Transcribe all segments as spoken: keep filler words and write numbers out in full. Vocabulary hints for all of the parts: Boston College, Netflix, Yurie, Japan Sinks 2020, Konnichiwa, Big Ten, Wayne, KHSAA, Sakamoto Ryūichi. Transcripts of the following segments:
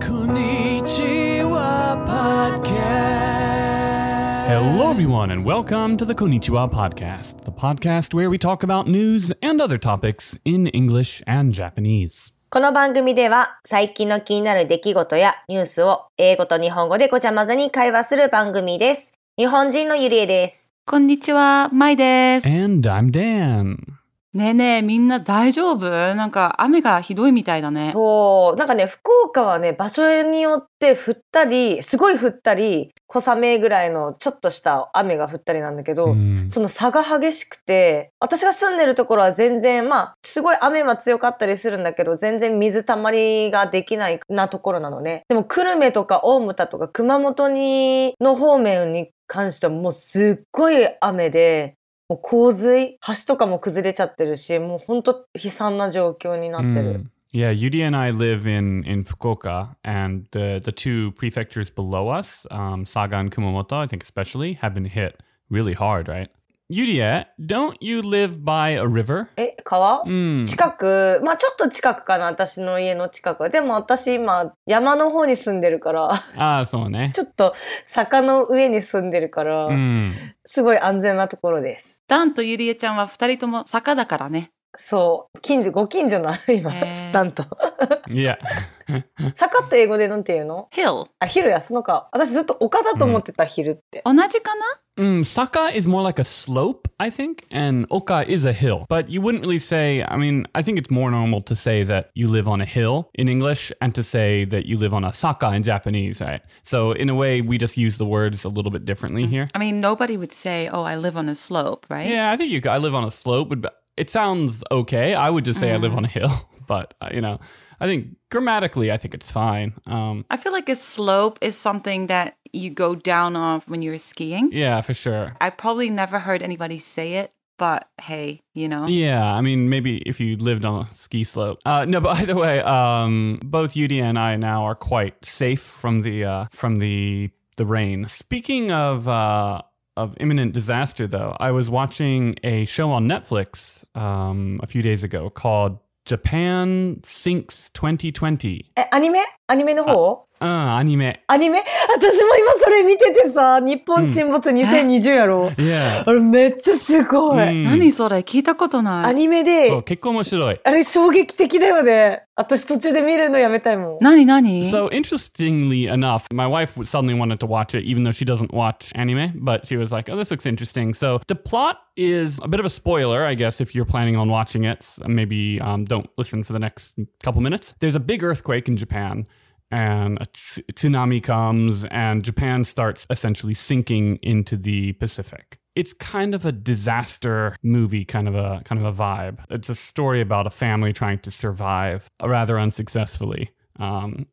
Konnichiwa Podcast. Hello, everyone, and welcome to the Konnichiwa Podcast, the podcast where we talk about news and other topics in English and Japanese.この番組では最近の気になる出来事やニュースを英語と日本語でごちゃ混ぜに会話する番組です。日本人のゆりえです。こんにちは、まいです。And I'm Dan。ねえねえ、みんな大丈夫？なんか雨がひどいみたいだね。そう、なんかね、福岡はね、場所によって降ったり、すごい降ったり、小雨ぐらいのちょっとした雨が降ったりなんだけど、うん、その差が激しくて、私が住んでるところは全然、まあ、すごい雨は強かったりするんだけど、全然水たまりができないなところなのね。でも、久留米とか大牟田とか熊本にの方面に関してはもうすっごい雨で、もう洪水、橋とかも崩れちゃってるし、もう本当悲惨な状況になってる。うんYeah, Yurie and I live in, in Fukuoka, and the, the two prefectures below us, um, Saga and Kumamoto, I think especially, have been hit really hard, right? Yurie, don't you live by a river? え、川、mm. 近く、まあちょっと近くかな、私の家の近く。でも私今、山の方に住んでるから。ああ、そうね。ちょっと坂の上に住んでるから、mm. すごい安全なところです。ダンとユリエちゃんは二人とも坂だからね。そう近所ご近所な今スタントいや坂って英語でなんて言うの hill あヒルやそのか私ずっと丘だと思ってた、うん、ヒルって同じかなうん坂 is more like a slope I think and 丘 is a hill but you wouldn't really say I mean I think it's more normal to say that you live on a hill in English and to say that you live on a saka in Japanese right so in a way we just use the words a little bit differently here I mean nobody would say oh I live on a slope right yeah I think you I live on a slope would be,It sounds okay. I would just say、mm. I live on a hill, but, uh, you know, I think grammatically, I think it's fine.、Um, I feel like a slope is something that you go down off when you're skiing. Yeah, for sure. I probably never heard anybody say it, but hey, you know. Yeah, I mean, maybe if you lived on a ski slope. Uh, no, but either way, um, both Yurie and I now are quite safe from the, uh, from the, the rain. Speaking of...、Uh,Of imminent disaster, though, I was watching a show on Netflix、um, a few days ago called Japan Sinks twenty twenty. え、アニメ？アニメの方？うん、アニメ。アニメ？私も今それ見ててさ、日本沈没にせんにじゅうやろ。Yeah. あれめっちゃすごい。うん、何それ？聞いたことない。アニメで。そう、結構面白い。あれ衝撃的だよね。私途中で見るのやめたいもん。何何？ So interestingly enough, my wife suddenly wanted to watch it, even though she doesn't watch anime, but she was like, oh, this looks interesting. So the plot is a bit of a spoiler, I guess, if you're planning on watching it. Maybe、um, don't listen for the next couple minutes. There's a big earthquake in Japan.And a t- tsunami comes and Japan starts essentially sinking into the Pacific. It's kind of a disaster movie, kind of a, kind of a vibe. It's a story about a family trying to survive rather unsuccessfully, um,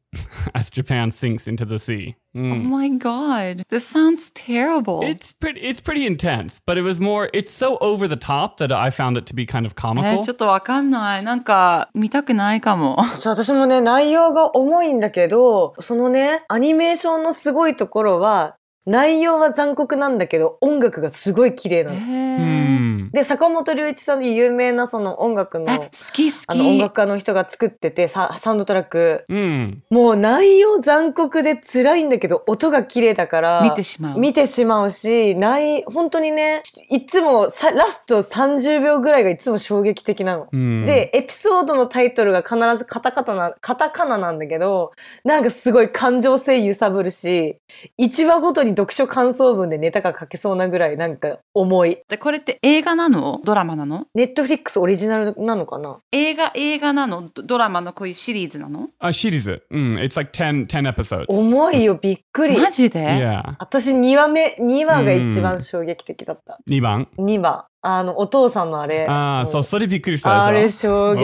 as Japan sinks into the sea.Mm. Oh my god. This sounds terrible. It's pretty it's pretty intense, but it was more it's so over the top that I found it to be kind of comical. え、ちょっとわかんない。なんか見たくないかも。そう、私もね、内容が重いんだけど、そのね、アニメーションのすごいところは内容は残酷なんだけど、音楽がすごい綺麗なの。うん、で、坂本龍一さんで有名なその音楽の、好き好き。あの音楽家の人が作ってて、サ、サウンドトラック。うん、もう内容残酷で辛いんだけど、音が綺麗だから。見てしまう。見てしまうし、ない、本当にね、いつもさ、ラストさんじゅうびょうぐらいがいつも衝撃的なの。うん、で、エピソードのタイトルが必ずカタカタな、カタカナなんだけど、なんかすごい感情性揺さぶるし、いちわごとに読書感想文でネタが書けそうなぐらいなんか重い。で、これって映画なの？ドラマなの？Netflixオリジナルなのかな？映画映画なの？ドラマのこういうシリーズなの？あ、シリーズ。うん、it's like ten episodes。重いよ、びっくり。マジで？Yeah. 私にわめ、にわが一番衝撃的だった。うん、にばん？ に 番。あのお父さんのあれああ、そう、それびっくりしたでしょ。あれ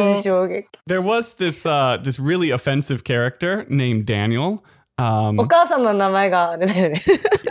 衝撃、マジ衝撃。There was this、uh, this really offensive character named Daniel.Um, お母さんの名前があれだよね。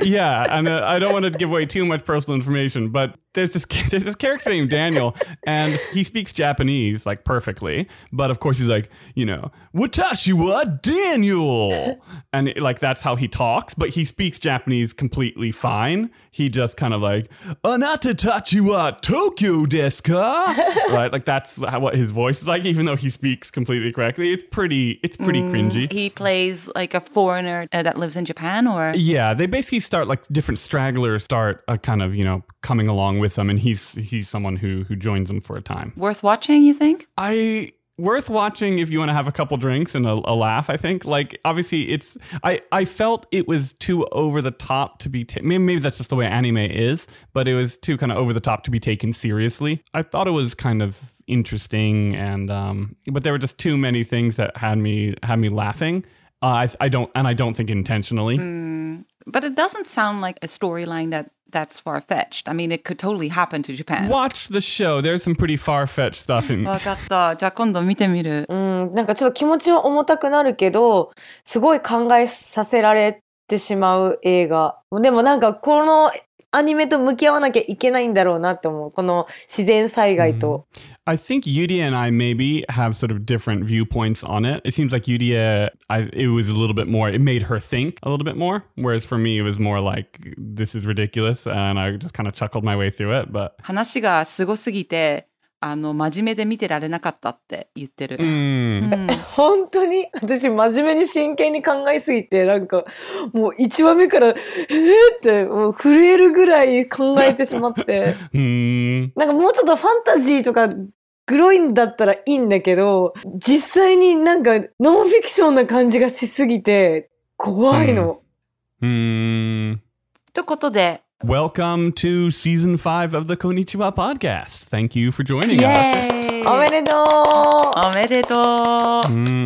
Yeah, and、uh, I don't want to give away too much personal information, but there's this there's this character named Daniel, and he speaks Japanese like perfectly, but of course he's like, you know, watashi wa Daniel, and it, like that's how he talks, but he speaks Japanese completely fine. He just kind of like anata tachi wa Tokyo desu ka, right? Like that's how, what his voice is like, even though he speaks completely correctly. It's pretty it's pretty mm, cringy. He plays like a foreigner uh, that lives in Japan, or yeah, they basically start like different stragglers start a kind of you know coming along with them, and he's he's someone who who joins them for a time. Worth watching, you think? I worth watching if you want to have a couple drinks and a, a laugh. I think like obviously it's I I felt it was too over the top to be ta- maybe, maybe that's just the way anime is, but it was too kind of over the top to be taken seriously. I thought it was kind of interesting, and um but there were just too many things that had me had me laughing. Uh, I I don't and I don't think intentionally. Mm, but it doesn't sound like a storyline that. That's far-fetched. I mean, it could totally happen to Japan. Watch the show. There's some pretty far-fetched stuff in. わかった。じゃあ今度見てみる。うん、なんかちょっと気持ちは重たくなるけど、すごい考えさせられてしまう映画。でもなんかこのアニメと向き合わなきゃいけないんだろうなって思う。この自然災害と。Mm-hmm. I think Yurie and I maybe have sort of different viewpoints on it. It seems like Yurie, I, it was a little bit more, it made her think a little bit more. Whereas for me, it was more like, this is ridiculous. And I just kind of chuckled my way through it. But 話がすごすぎて、あの、真面目で見てられなかったって言ってる。Mm. うん、本当に私、真面目に真剣に考えすぎて、なんか、もういちわめから、えーって、もう震えるぐらい考えてしまって。mm. なんかもうちょっとファンタジーとか、グロいんだったらいいんだけど、実際になんかノンフィクションな感じがしすぎて怖いの。うん。うん。とことで。Welcome to season five of the Konnichiwa podcast. Thank you for joining us. おめでとう。おめでとう。うん。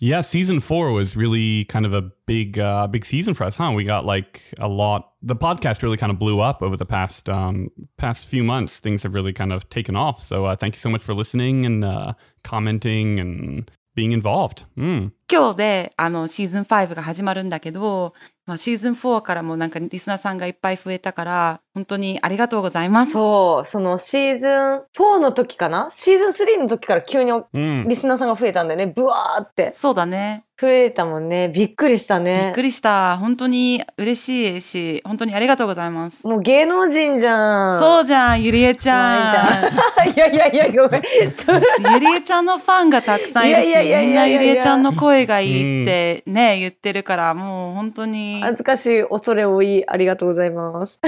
Yeah, season four was really kind of a big, uh, big season for us, huh? We got like a lot. The podcast really kind of blew up over the past, um, past few months. Things have really kind of taken off. So uh, thank you so much for listening and uh, commenting and being involved. Mm. 今日であのシーズンファイブが始まるんだけど、まあ、シーズンフォーからもなんかリスナーさんがいっぱい増えたから本当にありがとうございます。そう、そのシーズンフォーの時かな？シーズンスリーの時から急にリスナーさんが増えたんだよね。ブワーって。そうだね。増えたもんね。びっくりしたね。びっくりした。本当に嬉しいし、本当にありがとうございます。もう芸能人じゃん。そうじゃん、ゆりえちゃん。いやいやいや、ごめん。ゆりえちゃんのファンがたくさんいるし、みんなゆりえちゃんの声がいいってね、言ってるから、もう本当に恥ずかしい恐れ多いありがとうございます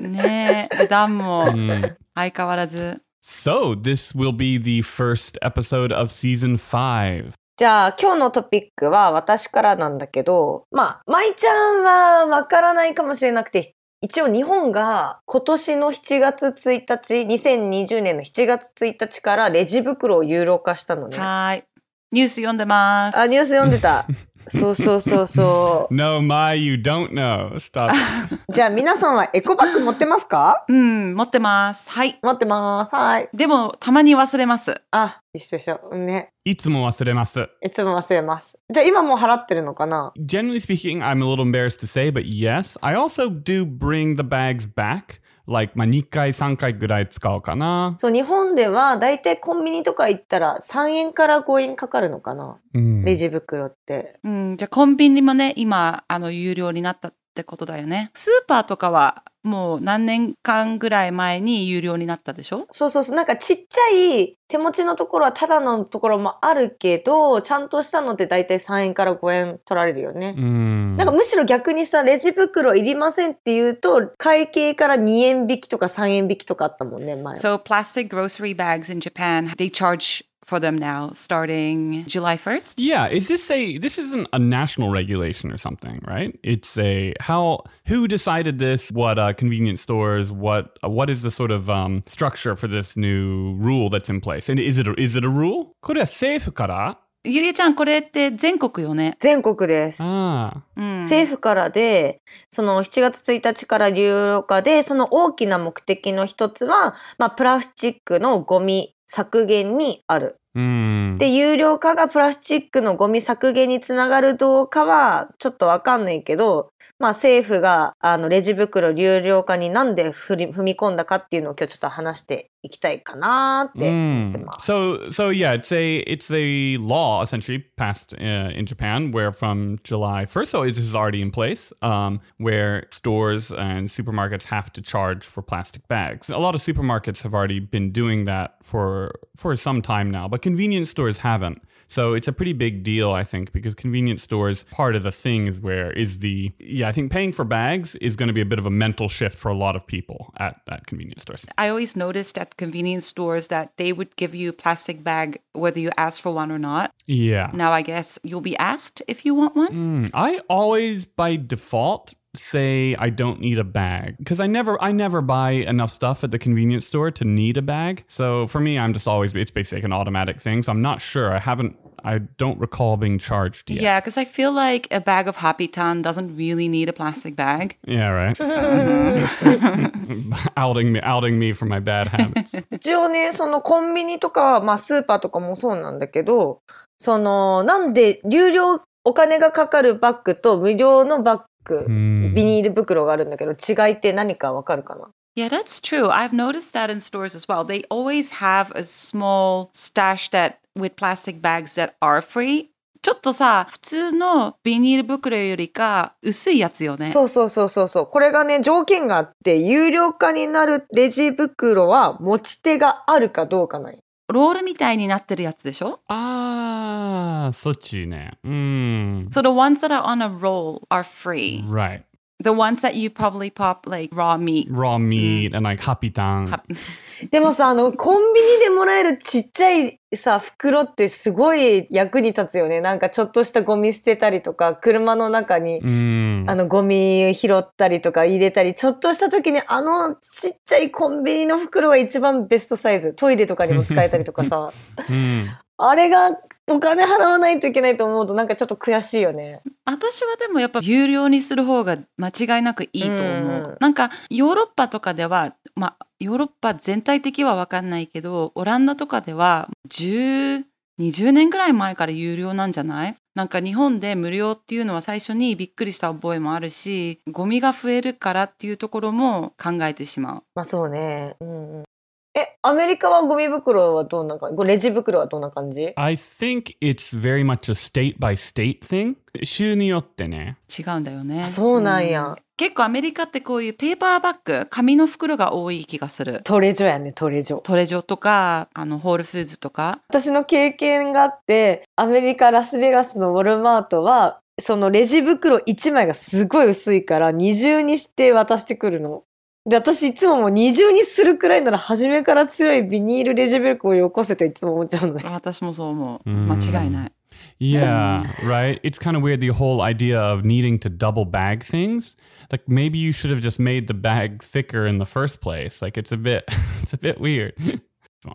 ねえダンも相変わらず So this will be the first episode of season five. じゃあ今日のトピックは私からなんだけど、まあ舞ちゃんはわからないかもしれなくて、一応日本が今年のしちがつついたち、にせんにじゅうねんのしちがつついたちからレジ袋をユーロ化したのね。はい。ニュース読んでます。あ、ニュース読んでた。そうそうそうそう。No, my, you don't know. Stop. じゃあ皆さんはエコバッグ持ってますか？うん、持ってます。はい。持ってます。はい。でもたまに忘れます。あ、一緒一緒。ね。いつも忘れます。いつも忘れます。じゃあ今もう払ってるのかな？ Generally speaking, I'm a little embarrassed to say, but yes, I also do bring the bags back.Like, まあ、にかいさんかいぐらい使うかな。そう、日本ではだいたいコンビニとか行ったらさんえんからごえんかかるのかな、うん、レジ袋って、うん、じゃあコンビニもね今あの有料になったってことだよね。スーパーとかはもう何年間ぐらい前に有料になったでしょ。そうそうそう、なんかちっちゃい手持ちのところはただのところもあるけど、ちゃんとしたのってだいたいさんえんからごえん取られるよね。うん、なんかむしろ逆にさ、レジ袋いりませんって言うと会計からにえん引きとかさんえん引きとかあったもんね前。 So plastic grocery bags in Japan, they charge for them now starting July first. Yeah, is this a this isn't a national regulation or something, right? It's a how who decided this, what uh, convenience stores, what uh, what is the sort of um, structure for this new rule that's in place? And is it a, is it a rule? これは政府から。ゆりえちゃん、これって全国よね。全国です。あ、うん、政府からで、そのしちがつついたちから有料化で、その大きな目的の一つは、まあプラスチックのゴミ削減にある。うん、で、有料化がプラスチックのゴミ削減につながるどうかはちょっとわかんないけど、まあ政府があのレジ袋有料化になんで踏み込んだかっていうのを今日ちょっと話していきたいかなって思ってます。Mm. So, so yeah, it's a, it's a law essentially passed uh, in Japan where from July first, so this is already in place, um, where stores and supermarkets have to charge for plastic bags. A lot of supermarkets have already been doing that for, for some time now, but convenience stores haven't.So it's a pretty big deal, I think, because convenience stores, part of the thing is where is the, yeah, I think paying for bags is going to be a bit of a mental shift for a lot of people at, at convenience stores. I always noticed at convenience stores that they would give you a plastic bag whether you ask for one or not. Yeah. Now I guess you'll be asked if you want one. Mm, I always, by default...say I don't need a bag because I never I never buy enough stuff at the convenience store to need a bag. So for me, I'm just always it's basically an automatic thing. So I'm not sure. I haven't I don't recall being charged yet. Yeah, because I feel like a bag of Hapitan doesn't really need a plastic bag. Yeah, right. outing me, outing me for my bad habits. 一応ね、そのコンビニとかまあスーパーとかもそうなんだけど、そのなんで有料お金がかかるバッグと無料のバッグビニール袋があるんだけど、違いって何かわかるかな？Yeah, that's true. I've noticed that in stores as well. They always have a small stash that with plastic bags that are free.ちょっとさ、普通のビニール袋よりか薄いやつよね。そうそうそうそうそう。これがね、条件があって、有料化になるレジ袋は持ち手があるかどうかない。ロールみたいになってるやつでしょ？ああ、そっちね。うん。So the ones that are on a roll are free. Right. The ones that you probably pop like raw meat. Raw meat、うん、and like ハピタン。でもさ、あのコンビニでもらえるちっちゃいさ袋ってすごい役に立つよね。なんかちょっとしたゴミ捨てたりとか、車の中に、うん、あのゴミ拾ったりとか入れたり、ちょっとした時にあのちっちゃいコンビニの袋が一番ベストサイズ。トイレとかにも使えたりとかさ、うん、あれがお金払わないといけないと思うとなんかちょっと悔しいよね。私はでもやっぱ有料にする方が間違いなくいいと思う。うん、なんかヨーロッパとかでは、まあヨーロッパ全体的は分かんないけど、オランダとかでは10、20年ぐらい前から有料なんじゃない？なんか日本で無料っていうのは最初にびっくりした覚えもあるし、ゴミが増えるからっていうところも考えてしまう。まあそうね。うんうん。え、アメリカはゴミ袋はどんな感じ？レジ袋はどんな感じ？ I think it's very much a state by state thing. 州によってね。違うんだよね。そうなんや。うん、結構アメリカってこういうペーパーバッグ、紙の袋が多い気がする。トレジョやね、トレジョ。トレジョとか、あの、ホールフーズとか。私の経験があって、アメリカ、ラスベガスのウォルマートは、そのレジ袋いちまいがすごい薄いから、二重にして渡してくるの。で、私いつももう二重にするくらいなら初めから強いビニールレジ袋をよこせといつも思っちゃうのね。私もそう思う。間違いない。Yeah, right. It's kind of weird, the whole idea of needing to double bag things. Like maybe you should have just made the bag thicker in the first place. Like it's a bit, it's a bit weird.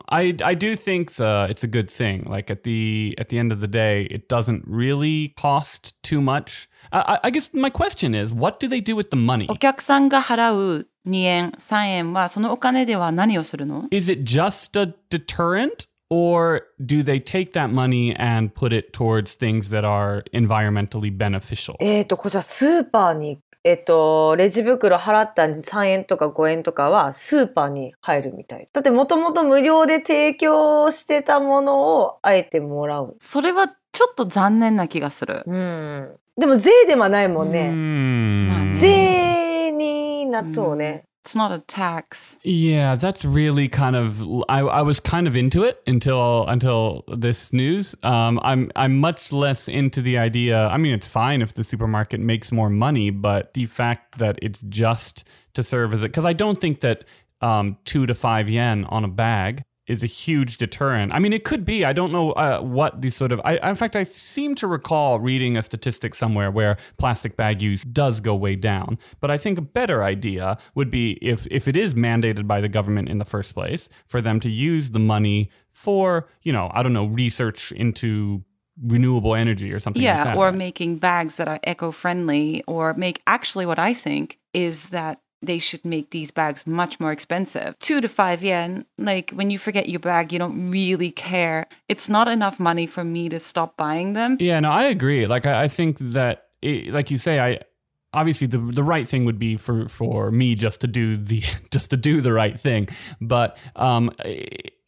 I, I do think it's a, it's a good thing. Like at the, at the end of the day, it doesn't really cost too much. I, I guess my question is, what do they do with the money? お客さんが払うにえん、さんえんはそのお金では何をするの？ Is it just a deterrent? Or do they take that money and put it towards things that are environmentally beneficial? えーと、こちらスーパーに、えーと、レジ袋払ったさんえんとかごえんとかはスーパーに入るみたい。だってもともと無料で提供してたものをあえてもらう。それはちょっと残念な気がする。うん。でも税ではないもんね。うん。まあね。税になっそうね。うん、It's not a tax. Yeah, that's really kind of. I, I was kind of into it until until this news. Um, I'm I'm much less into the idea. I mean, it's fine if the supermarket makes more money, but the fact that it's just to serve as a, because I don't think that um, two to five yen on a bag.is a huge deterrent. I mean, it could be. I don't know uh, what the sort of... I, in fact, I seem to recall reading a statistic somewhere where plastic bag use does go way down. But I think a better idea would be if, if it is mandated by the government in the first place, for them to use the money for, you know, I don't know, research into...renewable energy or something yeah, like that. Yeah, or making bags that are eco-friendly or make actually what I think is that they should make these bags much more expensive. Two to five yen, like when you forget your bag, you don't really care. It's not enough money for me to stop buying them. Yeah, no, I agree. Like, I, I think that, it, like you say, I obviously the the right thing would be for, for me just to do the just to do the right thing. But um,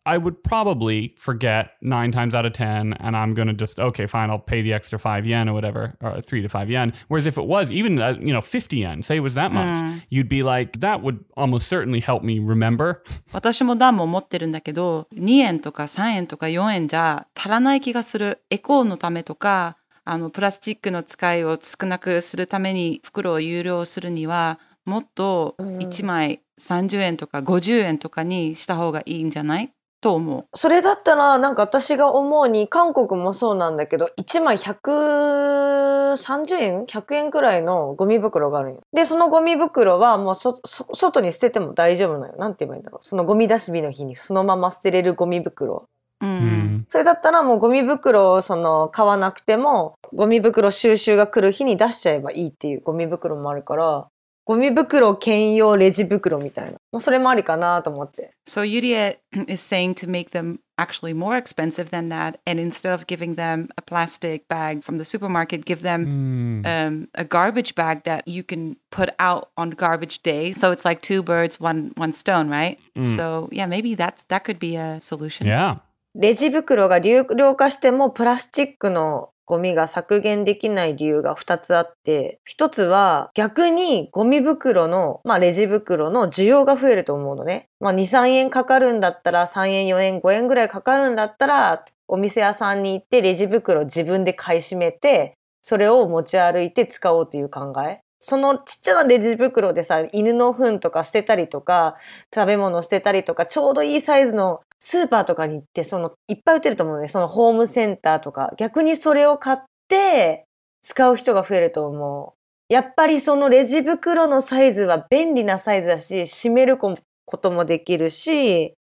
I would probably forget nine times out of ten, and I'm going to just, okay, fine, I'll pay the extra five yen or whatever, or three to five yen. Whereas if it was even, uh, you know, fifty yen, say it was that much,、うん、you'd be like, that would almost certainly help me remember. 私も段も持ってるんだけど、にえんとかさんえんとかよんえんじゃ足らない気がする。エコのためとか、あの、プラスチックの使いを少なくするために袋を有料するには、もっといちまいさんじゅうえんとかごじゅうえんとかにした方がいいんじゃない?と思う。それだったら、なんか私が思うに、韓国もそうなんだけど、いちまいひゃくさんじゅうえん ?ひゃくえんくらいのゴミ袋があるんよ。で、そのゴミ袋はもうそ、そ、外に捨てても大丈夫なの。なんて言えばいいんだろう。そのゴミ出し日の日にそのまま捨てれるゴミ袋。うん、それだったらもうゴミ袋をその買わなくても、ゴミ袋収集が来る日に出しちゃえばいいっていうゴミ袋もあるから、ゴミ袋兼用レジ袋みたいな。まあ、それもありかなと思って。So Yurie is saying to make them actually more expensive than that, and instead of giving them a plastic bag from the supermarket, give them、mm. um, a garbage bag that you can put out on garbage day. So it's like two birds, one, one stone, right?、Mm. So yeah, maybe that's, that could be a solution. Yeah. レジ袋が有料化してもプラスチックのゴミが削減できない理由がふたつあって、ひとつは逆にゴミ袋の、まあレジ袋の需要が増えると思うのね。まあに、さんえんかかるんだったら、さんえん、よえん、ごえんぐらいかかるんだったら、お店屋さんに行ってレジ袋自分で買い占めて、それを持ち歩いて使おうという考え。そのちっちゃなレジ袋でさ、犬の糞とか捨てたりとか、食べ物捨てたりとか、ちょうどいいサイズのスーパーとかに行って、その、いっぱい売ってると思うね。そのホームセンターとか。逆にそれを買って、使う人が増えると思う。やっぱりそのレジ袋のサイズは便利なサイズだし、閉めることもできるし、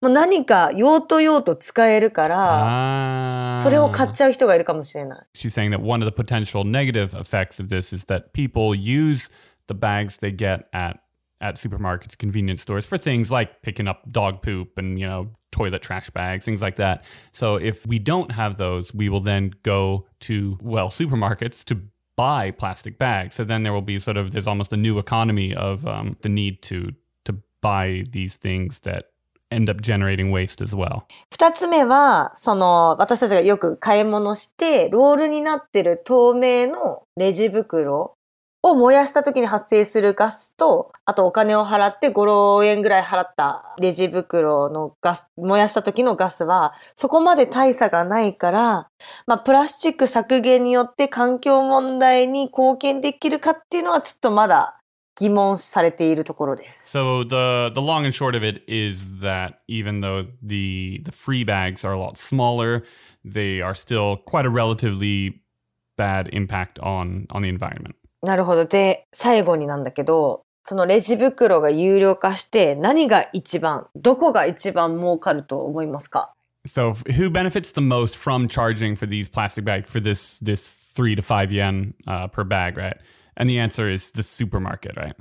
もう何か用途用途使えるから、それを買っちゃう人がいるかもしれない。She's saying that one of the potential negative effects of this is that people use the bags they get at at supermarkets, convenience stores for things like picking up dog poop and, you know, toilet trash bags, things like that. So if we don't have those, we will then go to, well, supermarkets to buy plastic bags. So then there will be sort of, there's almost a new economy of um, the need to, to buy these things that end up generating waste as well. 二つ目は、その、私たちがよく買い物して、ロールになってる透明のレジ袋を燃やした時に発生するガスと、あとお金を払ってご、ろくえんぐらい払ったレジ袋のガス、燃やした時のガスは、そこまで大差がないから、まあ、プラスチック削減によって環境問題に貢献できるかっていうのはちょっとまだ疑問されているところです。So the, the long and short of it is that even though the, the free bags are a lot smaller, they are still quite a relatively bad impact on, on the environment.なるほど。で、最後になんだけど、そのレジ袋が有料化して何が一番、どこが一番儲かると思いますか? So, who benefits the most from charging for these plastic bags, for this, this three to five yen、uh, per bag, right? And the answer is the supermarket, right?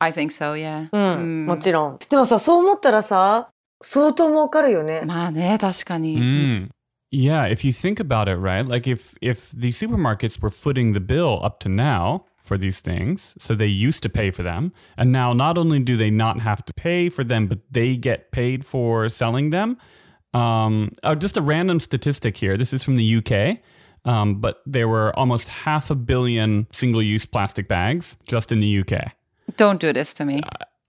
I think so, yeah. うん、もちろん。でもさ、そう思ったらさ、相当儲かるよね。まあね、確かに。うん。Yeah, if you think about it, right? Like if, if the supermarkets were footing the bill up to now,for these things. So they used to pay for them. And now not only do they not have to pay for them, but they get paid for selling them. Um, oh, just a random statistic here. This is from the U K. Um, but there were almost half a billion single-use plastic bags just in the U K. Don't do this to me.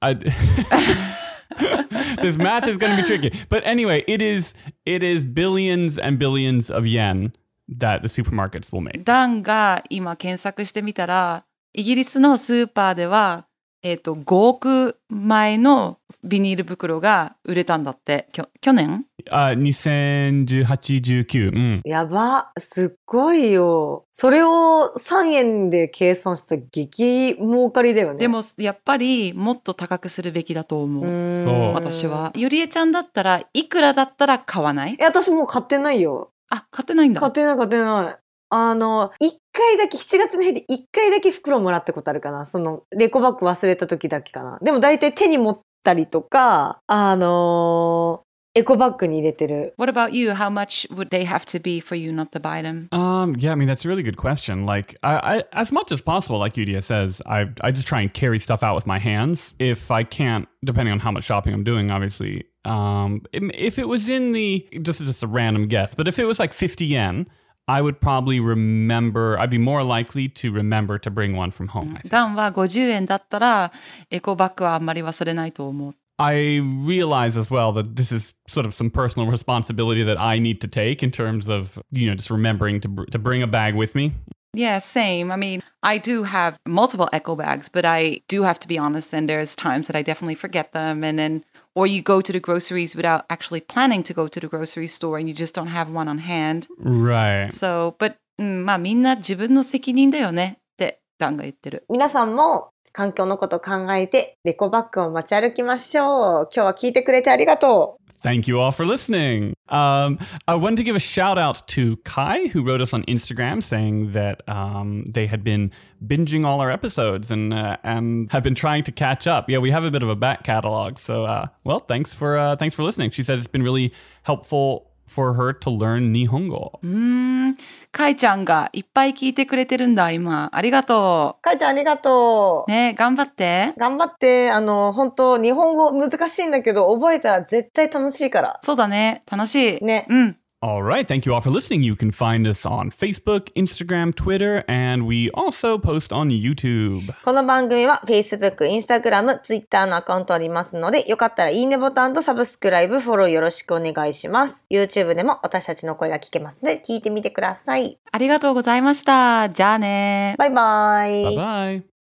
I, I This math is going to be tricky. But anyway, it is, it is billions and billions of yen that the supermarkets will make. ダンが今検索してみたら、イギリスのスーパーでは、えーと、ごおくまいのビニール袋が売れたんだって、きょ、去年?あ、にせんじゅうはち、じゅうきゅう、うん。やば、すっごいよ。それをさんえんで計算した激儲かりだよね。でもやっぱりもっと高くするべきだと思う。そう。私は。ゆりえちゃんだったらいくらだったら買わない?え、私もう買ってないよ。あ、買ってないんだ。買ってない買ってない。あの、いっいっかいだけ、しちがつの日でいっかいだけ袋もらったことあるかな。その、レコバッグ忘れた時だけかな。でも大体手に持ったりとか、あのー、エコバッグに入れてる。What about you? How much would they have to be for you not to buy them? Um, yeah, I mean, that's a really good question. Like, I, I, as much as possible, like Yurie says, I, I just try and carry stuff out with my hands. If I can't, depending on how much shopping I'm doing, obviously. Um, if it was in the, just, just a random guess, but if it was like fifty yen, I would probably remember, I'd be more likely to remember to bring one from home. Danはごじゅうえんだったら、エコバッグはあんまり忘れないと思う。I realize as well that this is sort of some personal responsibility that I need to take in terms of, you know, just remembering to br- to bring a bag with me. Yeah, same. I mean, I do have multiple eco bags, but I do have to be honest, and there's times that I definitely forget them, and then or you go to the groceries without actually planning to go to the grocery store, and you just don't have one on hand. Right. So, but まあみんな自分の責任だよねってダンが言ってる。皆さんも。環境のことを考えてレコバッグを持ち歩きましょう。今日は聞いてくれてありがとう。Thank you all for listening. Um, I wanted to give a shout out to Kai, who wrote us on Instagram saying that um, they had been binging all our episodes and uh, and have been trying to catch up. Yeah, we have a bit of a back catalog. So, uh, well, thanks for uh, thanks for listening. She said it's been really helpful.For her to learn Nihongo. うーん、かいちゃんがいっぱい聞いてくれてるんだ今。ありがとう。かいちゃんありがとう。ね、頑張って。頑張って。あの本当日本語難しいんだけど覚えたら絶対楽しいから。そうだね。楽しい。ね。うん。All right. Thank you all for listening. You can find us on Facebook, Instagram, Twitter, and we also post on YouTube. この番組は Facebook、Instagram、Twitter のアカウントありますので、よかったらいいねボタンとサブスクライブ、フォローよろしくお願いします。YouTube でも私たちの声が聞けますので、聞いてみてください。ありがとうございました。じゃあね。バイバイ。バイバイ。